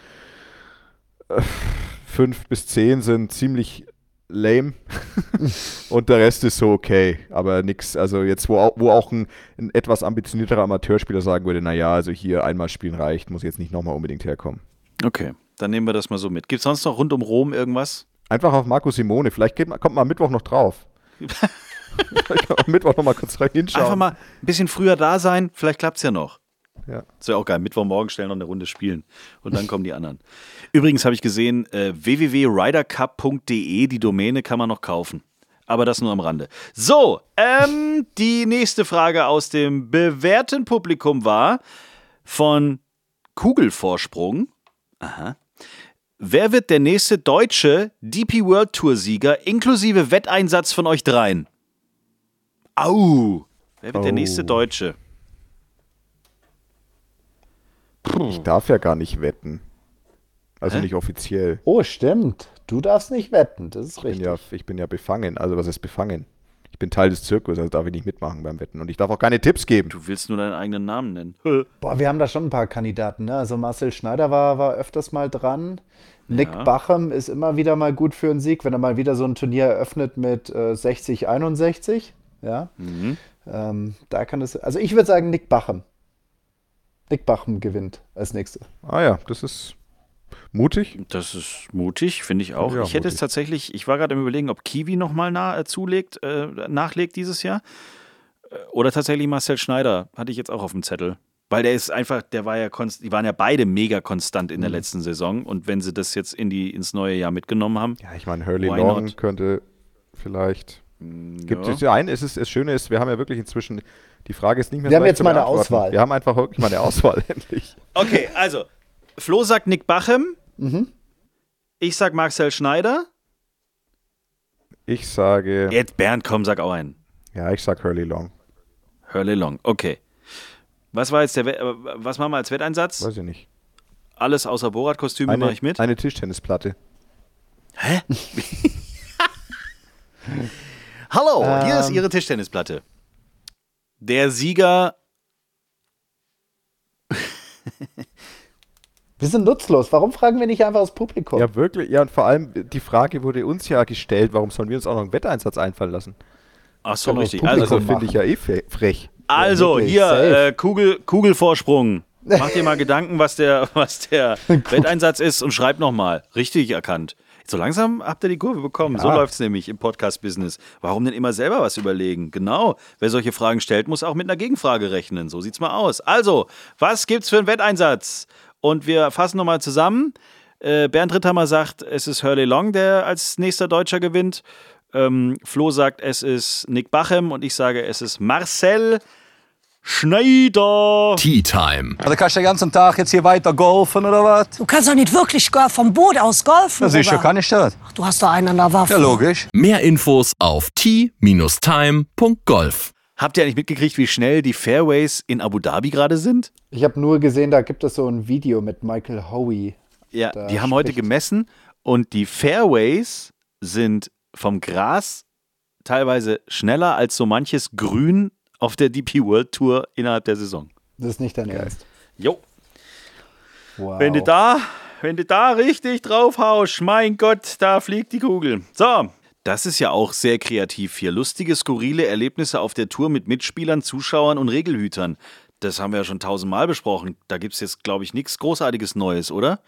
Fünf bis zehn sind ziemlich lame und der Rest ist so okay, aber nix, also jetzt wo auch, wo auch ein, ein etwas ambitionierterer Amateurspieler sagen würde, naja, also hier einmal spielen reicht, muss jetzt nicht nochmal unbedingt herkommen. Okay, dann nehmen wir das mal so mit. Gibt es sonst noch rund um Rom irgendwas? Einfach auf Marco Simone, vielleicht geht, kommt man am Mittwoch noch drauf. Vielleicht kann man am Mittwoch nochmal kurz rein hinschauen. Einfach mal ein bisschen früher da sein, vielleicht klappt es ja noch. Ja. Das wäre auch geil, Mittwochmorgen schnell noch eine Runde spielen und dann kommen die anderen. Übrigens habe ich gesehen, äh, w w w punkt ryder cup punkt d e, die Domäne kann man noch kaufen, aber das nur am Rande. So, ähm, die nächste Frage aus dem bewährten Publikum war von Kugelvorsprung. Aha. Wer wird der nächste deutsche D P World Tour Sieger inklusive Wetteinsatz von euch dreien? Au, wer wird oh. der nächste Deutsche? Ich darf ja gar nicht wetten. Also Hä? Nicht offiziell. Oh, stimmt. Du darfst nicht wetten, das ist ich richtig. Bin ja, ich bin ja befangen. Also was ist befangen? Ich bin Teil des Zirkus, also darf ich nicht mitmachen beim Wetten. Und ich darf auch keine Tipps geben. Du willst nur deinen eigenen Namen nennen. Boah, wir haben da schon ein paar Kandidaten, ne? Also Marcel Schneider war, war öfters mal dran. Nick ja. Bachem ist immer wieder mal gut für einen Sieg, wenn er mal wieder so ein Turnier eröffnet mit äh, sechzig einundsechzig. Ja. Mhm. Ähm, da kann es. Also ich würde sagen Nick Bachem. Nick Bachem gewinnt als Nächste. Ah ja, das ist mutig. Das ist mutig, finde ich auch. Ja, ich hätte mutig. Es tatsächlich, ich war gerade im Überlegen, ob Kiwi nochmal na, äh, zulegt, äh, nachlegt dieses Jahr. Oder tatsächlich Marcel Schneider, hatte ich jetzt auch auf dem Zettel. Weil der ist einfach, der war ja konst, die waren ja beide mega konstant in mhm. der letzten Saison. Und wenn sie das jetzt in die, ins neue Jahr mitgenommen haben. Ja, ich meine, Hurly Long könnte vielleicht. Gibt ja. es ja ein, es ist, das Schöne ist, wir haben ja wirklich inzwischen, die Frage ist nicht mehr so. Wir haben jetzt mal eine Auswahl. Wir haben einfach wirklich mal eine Auswahl endlich. Okay, also, Flo sagt Nick Bachem, mhm. Ich sag Marcel Schneider. Ich sage... Jetzt Bernd, komm, sag auch einen. Ja, ich sag Hurly Long. Hurly Long, okay. Was war jetzt der... We- was machen wir als Wetteinsatz? Weiß ich nicht. Alles außer Borat-Kostüme mache ich mit. Eine Tischtennisplatte. Hä? Hallo, ähm. hier ist Ihre Tischtennisplatte. Der Sieger... Wir sind nutzlos. Warum fragen wir nicht einfach das Publikum? Ja, wirklich. Ja, und vor allem, die Frage wurde uns ja gestellt, warum sollen wir uns auch noch einen Wetteinsatz einfallen lassen? Ach so, richtig. Das also, finde ich ja eh frech. Also, ja, hier, äh, Kugel, Kugelvorsprung. Mach dir mal Gedanken, was der, was der Wetteinsatz ist und schreib nochmal. Richtig erkannt. So langsam habt ihr die Kurve bekommen. Ja. So läuft es nämlich im Podcast-Business. Warum denn immer selber was überlegen? Genau. Wer solche Fragen stellt, muss auch mit einer Gegenfrage rechnen. So sieht's mal aus. Also, was gibt's für einen Wetteinsatz? Und wir fassen nochmal zusammen. Äh, Bernd Rittermann sagt, es ist Hurly Long, der als nächster Deutscher gewinnt. Ähm, Flo sagt, es ist Nick Bachem. Und ich sage, es ist Marcel Schneider. Tea Time. Also kannst du den ganzen Tag jetzt hier weiter golfen, oder was? Du kannst doch nicht wirklich vom Boot aus golfen, oder? Sicher kann ich das. Ach, du hast doch einen an der Waffe. Ja, logisch. Mehr Infos auf tee time punkt golf. Habt ihr eigentlich mitgekriegt, wie schnell die Fairways in Abu Dhabi gerade sind? Ich habe nur gesehen, da gibt es so ein Video mit Michael Howie. Ja, die haben heute gemessen und die Fairways sind vom Gras teilweise schneller als so manches Grün auf der D P World Tour innerhalb der Saison. Das ist nicht dein Ernst. Jo. Wow. Wenn du da, wenn du da richtig drauf haust, mein Gott, da fliegt die Kugel. So. Das ist ja auch sehr kreativ hier. Lustige, skurrile Erlebnisse auf der Tour mit Mitspielern, Zuschauern und Regelhütern. Das haben wir ja schon tausendmal besprochen. Da gibt es jetzt, glaube ich, nichts Großartiges Neues, oder?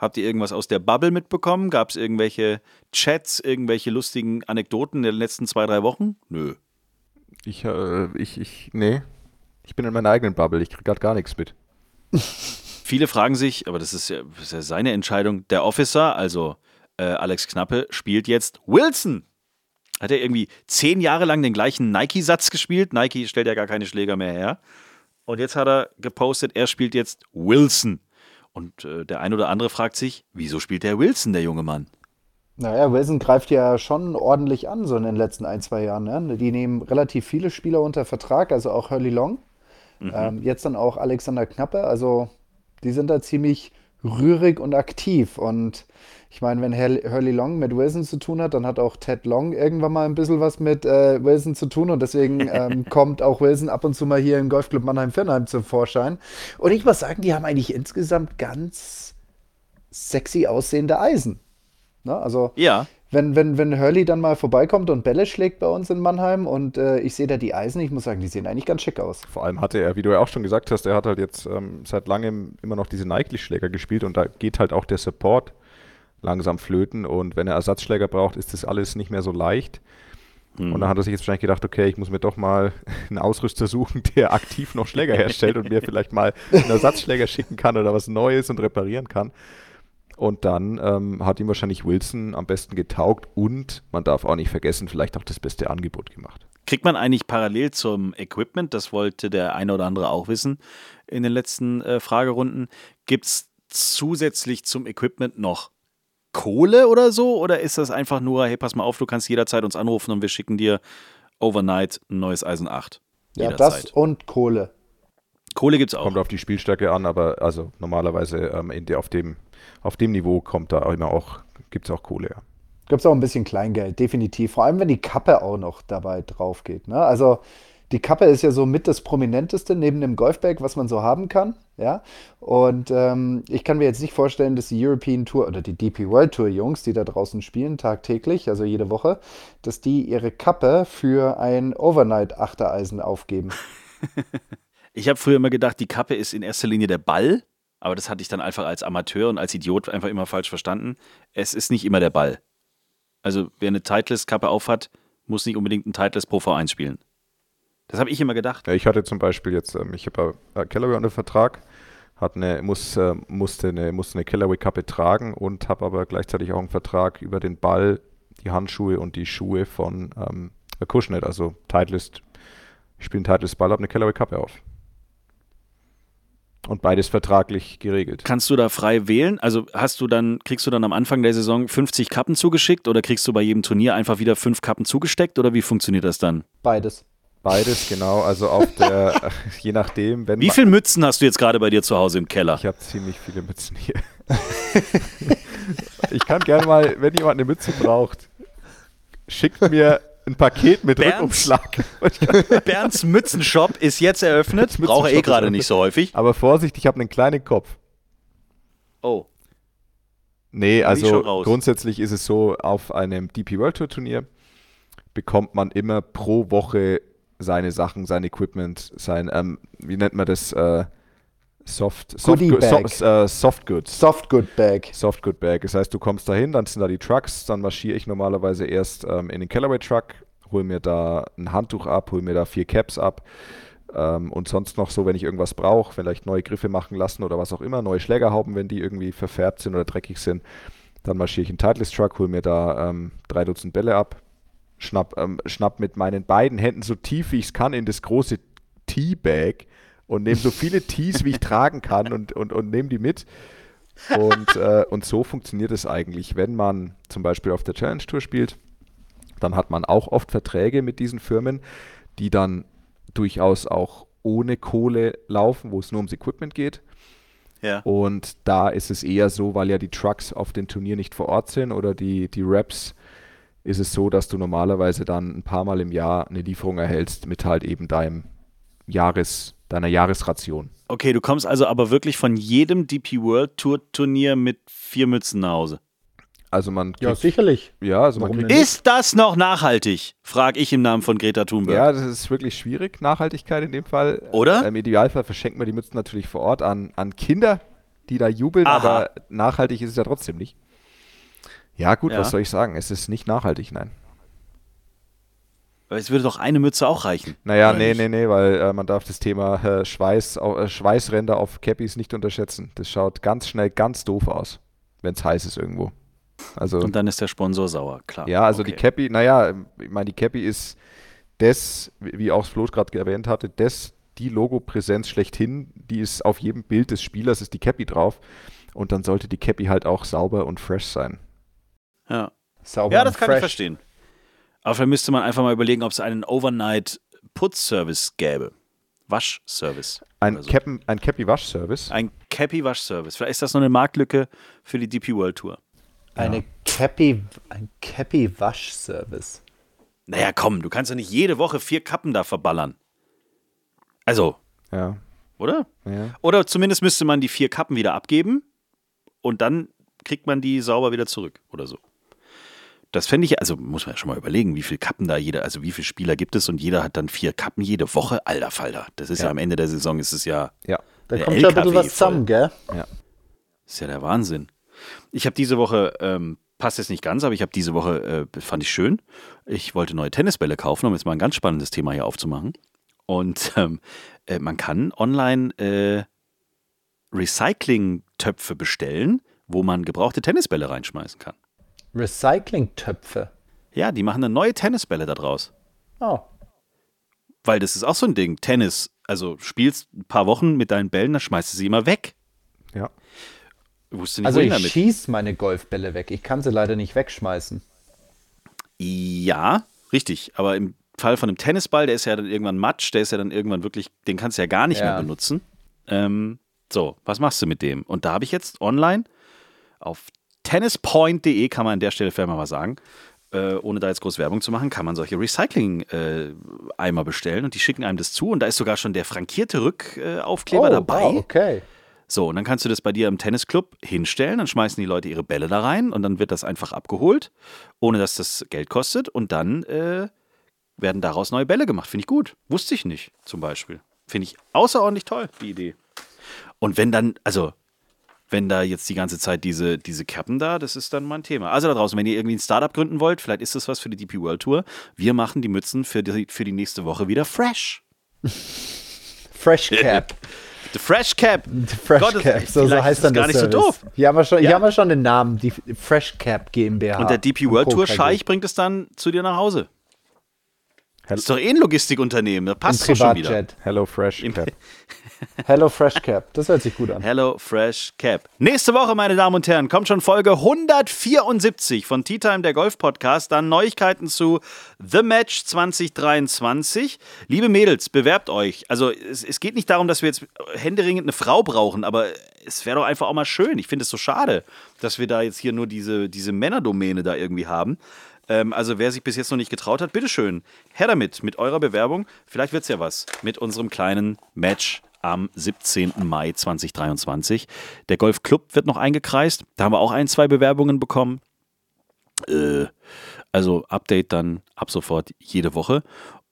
Habt ihr irgendwas aus der Bubble mitbekommen? Gab es irgendwelche Chats, irgendwelche lustigen Anekdoten der letzten zwei, drei Wochen? Nö. Ich, äh, ich, ich, nee. Ich bin in meiner eigenen Bubble. Ich kriege gerade gar nichts mit. Viele fragen sich, aber das ist ja, das ist ja seine Entscheidung, der Officer, also... Alex Knappe spielt jetzt Wilson. Hat er irgendwie zehn Jahre lang den gleichen Nike-Satz gespielt? Nike stellt ja gar keine Schläger mehr her. Und jetzt hat er gepostet, er spielt jetzt Wilson. Und äh, der ein oder andere fragt sich, wieso spielt der Wilson, der junge Mann? Naja, Wilson greift ja schon ordentlich an, so in den letzten ein, zwei Jahren. Ne? Die nehmen relativ viele Spieler unter Vertrag, also auch Hurly Long. Mhm. Ähm, jetzt dann auch Alexander Knappe. Also die sind da ziemlich rührig und aktiv. Und ich meine, wenn Hurly Long mit Wilson zu tun hat, dann hat auch Ted Long irgendwann mal ein bisschen was mit äh, Wilson zu tun. Und deswegen ähm, kommt auch Wilson ab und zu mal hier im Golfclub Mannheim-Viernheim zum Vorschein. Und ich muss sagen, die haben eigentlich insgesamt ganz sexy aussehende Eisen. Ne? Also, ja. wenn, wenn, wenn Hurly dann mal vorbeikommt und Bälle schlägt bei uns in Mannheim und äh, ich sehe da die Eisen, ich muss sagen, die sehen eigentlich ganz schick aus. Vor allem hatte er, wie du ja auch schon gesagt hast, er hat halt jetzt ähm, seit langem immer noch diese Nike-Schläger gespielt und da geht halt auch der Support langsam flöten und wenn er Ersatzschläger braucht, ist das alles nicht mehr so leicht. Mhm. Und dann hat er sich jetzt wahrscheinlich gedacht, okay, ich muss mir doch mal einen Ausrüster suchen, der aktiv noch Schläger herstellt und mir vielleicht mal einen Ersatzschläger schicken kann oder was Neues und reparieren kann. Und dann ähm, hat ihm wahrscheinlich Wilson am besten getaugt und man darf auch nicht vergessen, vielleicht auch das beste Angebot gemacht. Kriegt man eigentlich parallel zum Equipment, das wollte der eine oder andere auch wissen in den letzten äh, Fragerunden, gibt es zusätzlich zum Equipment noch Kohle oder so? Oder ist das einfach nur, hey, pass mal auf, du kannst jederzeit uns anrufen und wir schicken dir overnight ein neues Eisen acht. Ja, jederzeit. Das und Kohle. Kohle gibt's auch. Kommt auf die Spielstärke an, aber also normalerweise ähm, in der, auf, dem, auf dem Niveau kommt da immer auch, gibt's auch Kohle, ja. Gibt's auch ein bisschen Kleingeld, definitiv. Vor allem, wenn die Kappe auch noch dabei drauf geht, ne? Also die Kappe ist ja so mit das Prominenteste neben dem Golfbag, was man so haben kann. Ja? Und ähm, ich kann mir jetzt nicht vorstellen, dass die European Tour oder die D P World Tour Jungs, die da draußen spielen, tagtäglich, also jede Woche, dass die ihre Kappe für ein Overnight-Achtereisen aufgeben. Ich habe früher immer gedacht, die Kappe ist in erster Linie der Ball, aber das hatte ich dann einfach als Amateur und als Idiot einfach immer falsch verstanden. Es ist nicht immer der Ball. Also wer eine Titleist-Kappe aufhat, muss nicht unbedingt einen Titleist Pro V eins spielen. Das habe ich immer gedacht. Ja, ich hatte zum Beispiel jetzt, ähm, ich habe äh, Callaway unter Vertrag, hat eine, muss, äh, musste eine, musste eine Callaway-Kappe tragen und habe aber gleichzeitig auch einen Vertrag über den Ball, die Handschuhe und die Schuhe von ähm, Cushionet, also Titleist. Ich spiele einen Titleist-Ball, habe eine Callaway-Kappe auf. Und beides vertraglich geregelt. Kannst du da frei wählen? Also hast du dann, kriegst du dann am Anfang der Saison fünfzig Kappen zugeschickt oder kriegst du bei jedem Turnier einfach wieder fünf Kappen zugesteckt oder wie funktioniert das dann? Beides. Beides, genau. Also auf der, je nachdem, wenn. Wie viele Mützen hast du jetzt gerade bei dir zu Hause im Keller? Ich habe ziemlich viele Mützen hier. Ich kann gerne mal, wenn jemand eine Mütze braucht, schickt mir ein Paket mit Bernds, Rückumschlag. Bernds Mützenshop ist jetzt eröffnet. Brauche eh gerade nicht so häufig. Aber Vorsicht, ich habe einen kleinen Kopf. Oh. Nee, also grundsätzlich ist es so, auf einem D P World Tour Turnier bekommt man immer pro Woche seine Sachen, sein Equipment, sein, ähm, wie nennt man das, äh, Soft, Soft, Good, Soft, äh, Soft Good. Soft Good Bag. Soft Good Bag. Das heißt, du kommst da hin, dann sind da die Trucks, dann marschiere ich normalerweise erst ähm, in den Callaway Truck, hol mir da ein Handtuch ab, hol mir da vier Caps ab ähm, und sonst noch so, wenn ich irgendwas brauche, vielleicht neue Griffe machen lassen oder was auch immer, neue Schlägerhauben, wenn die irgendwie verfärbt sind oder dreckig sind, dann marschiere ich in den Titleist Truck, hol mir da ähm, drei Dutzend Bälle ab, schnapp, ähm, schnapp mit meinen beiden Händen so tief wie ich es kann in das große Teabag und nehme so viele Tees, wie ich tragen kann und, und, und nehme die mit. Und, äh, und so funktioniert es eigentlich. Wenn man zum Beispiel auf der Challenge Tour spielt, dann hat man auch oft Verträge mit diesen Firmen, die dann durchaus auch ohne Kohle laufen, wo es nur ums Equipment geht. Ja. Und da ist es eher so, weil ja die Trucks auf dem Turnier nicht vor Ort sind oder die, die Reps, ist es so, dass du normalerweise dann ein paar Mal im Jahr eine Lieferung erhältst mit halt eben deinem Jahres deiner Jahresration. Okay, du kommst also aber wirklich von jedem D P World Tour Turnier mit vier Mützen nach Hause. Also man kriegt, ja, sicherlich. Ja, also man kriegt, ist das noch nachhaltig? Frag ich im Namen von Greta Thunberg. Ja, das ist wirklich schwierig, Nachhaltigkeit in dem Fall. Oder? Im Idealfall verschenkt man die Mützen natürlich vor Ort an, an Kinder, die da jubeln, aha, aber nachhaltig ist es ja trotzdem nicht. Ja gut, ja, was soll ich sagen? Es ist nicht nachhaltig, nein. Es würde doch eine Mütze auch reichen. Naja, nee, nee, nee, weil äh, man darf das Thema äh, Schweiß, äh, Schweißränder auf Cappies nicht unterschätzen. Das schaut ganz schnell ganz doof aus, wenn es heiß ist irgendwo. Also, und dann ist der Sponsor sauer, klar. Ja, also okay, die Cappy, naja, ich meine, die Cappy ist das, wie auch Flo gerade erwähnt hatte, das, die Logopräsenz schlechthin, die ist auf jedem Bild des Spielers, ist die Cappy drauf. Und dann sollte die Cappy halt auch sauber und fresh sein. Ja, sauber ja das kann fresh. Ich verstehen. Aber vielleicht müsste man einfach mal überlegen, ob es einen Overnight-Putz-Service gäbe. Waschservice. Ein so. Cappy-Wasch-Service? Ein Cappy-Wasch-Service. Vielleicht ist das noch eine Marktlücke für die D P World Tour. Ja. Eine Cappy, ein Cappy-Wasch-Service. Naja, komm, du kannst doch nicht jede Woche vier Kappen da verballern. Also. Ja. Oder? Ja. Oder zumindest müsste man die vier Kappen wieder abgeben und dann kriegt man die sauber wieder zurück oder so. Das fände ich, also muss man ja schon mal überlegen, wie viele Kappen da jeder, also wie viele Spieler gibt es und jeder hat dann vier Kappen jede Woche. Alter Falter, das ist ja, ja am Ende der Saison, ist es ja. Ja, da kommt ja ein bisschen was zusammen, gell? Ja. Ist ja der Wahnsinn. Ich habe diese Woche, ähm, passt jetzt nicht ganz, aber ich habe diese Woche, äh, fand ich schön, ich wollte neue Tennisbälle kaufen, um jetzt mal ein ganz spannendes Thema hier aufzumachen. Und ähm, äh, man kann online äh, Recycling-Töpfe bestellen, wo man gebrauchte Tennisbälle reinschmeißen kann. Recycling-Töpfe? Ja, die machen dann neue Tennisbälle da draus. Oh. Weil das ist auch so ein Ding. Tennis, also spielst ein paar Wochen mit deinen Bällen, dann schmeißt du sie immer weg. Ja. Wusste nicht, also ich schieße meine Golfbälle weg. Ich kann sie leider nicht wegschmeißen. Ja, richtig. Aber im Fall von einem Tennisball, der ist ja dann irgendwann Matsch, der ist ja dann irgendwann wirklich, den kannst du ja gar nicht ja. mehr benutzen. Ähm, so, was machst du mit dem? Und da habe ich jetzt online auf tennispoint punkt de, kann man an der Stelle vielleicht mal sagen, äh, ohne da jetzt groß Werbung zu machen, kann man solche Recycling-Eimer äh, bestellen und die schicken einem das zu und da ist sogar schon der frankierte Rückaufkleber äh, oh, dabei. Wow, okay. So, und dann kannst du das bei dir im Tennisclub hinstellen, dann schmeißen die Leute ihre Bälle da rein und dann wird das einfach abgeholt, ohne dass das Geld kostet und dann äh, werden daraus neue Bälle gemacht. Finde ich gut. Wusste ich nicht, zum Beispiel. Finde ich außerordentlich toll, die Idee. Und wenn dann, also wenn da jetzt die ganze Zeit diese, diese Kappen da, das ist dann mein Thema. Also da draußen, wenn ihr irgendwie ein Startup gründen wollt, vielleicht ist das was für die D P World Tour. Wir machen die Mützen für die, für die nächste Woche wieder fresh. Fresh Cap. The Fresh Cap. The Fresh Gott, Cap. So, so heißt dann das. Gar nicht Service. So doof. Hier haben wir schon, ja. Hier haben wir schon den Namen, die Fresh Cap GmbH. Und der D P World Tour Scheich bringt es dann zu dir nach Hause. Das ist doch eh ein Logistikunternehmen, da passt doch schon wieder. Hello Fresh Cap. Hello Fresh Cap, das hört sich gut an. Hello Fresh Cap. Nächste Woche, meine Damen und Herren, kommt schon Folge hundertvierundsiebzig von Tea Time, der Golf-Podcast. Dann Neuigkeiten zu The Match zwanzig dreiundzwanzig. Liebe Mädels, bewerbt euch. Also es, es geht nicht darum, dass wir jetzt händeringend eine Frau brauchen, aber es wäre doch einfach auch mal schön. Ich finde es so schade, dass wir da jetzt hier nur diese, diese Männerdomäne da irgendwie haben. Also wer sich bis jetzt noch nicht getraut hat, bitteschön, her damit, mit eurer Bewerbung. Vielleicht wird's ja was mit unserem kleinen Match am siebzehnten Mai zweitausenddreiundzwanzig. Der Golfclub wird noch eingekreist. Da haben wir auch ein, zwei Bewerbungen bekommen. Äh, also Update dann ab sofort jede Woche.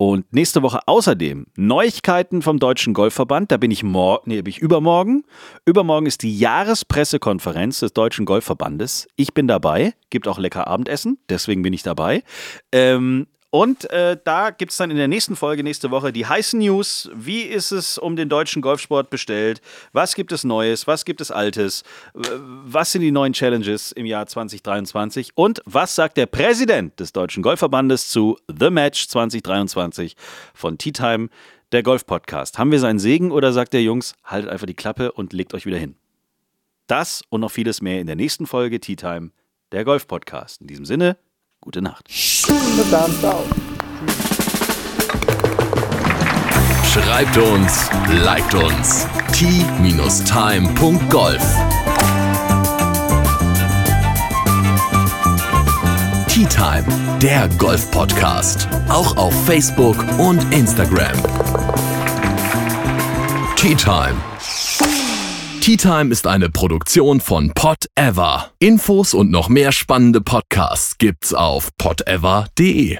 Und nächste Woche außerdem Neuigkeiten vom Deutschen Golfverband. Da bin ich, mor- nee, bin ich übermorgen. Übermorgen ist die Jahrespressekonferenz des Deutschen Golfverbandes. Ich bin dabei, gibt auch lecker Abendessen, deswegen bin ich dabei. Ähm, und äh, da gibt es dann in der nächsten Folge, nächste Woche, die heißen News. Wie ist es um den deutschen Golfsport bestellt? Was gibt es Neues? Was gibt es Altes? Was sind die neuen Challenges im Jahr zwanzig dreiundzwanzig? Und was sagt der Präsident des Deutschen Golfverbandes zu The Match zwanzig dreiundzwanzig von Tea Time, der Golf-Podcast? Haben wir seinen Segen oder sagt der Jungs, haltet einfach die Klappe und legt euch wieder hin? Das und noch vieles mehr in der nächsten Folge Tea Time, der Golf-Podcast. In diesem Sinne, gute Nacht. Schreibt uns, liked uns. t dash time punkt golf Tea Time, der Golf-Podcast. Auch auf Facebook und Instagram. Tea Time. Tea Time ist eine Produktion von PodEver. Infos und noch mehr spannende Podcasts gibt's auf pod ever punkt de.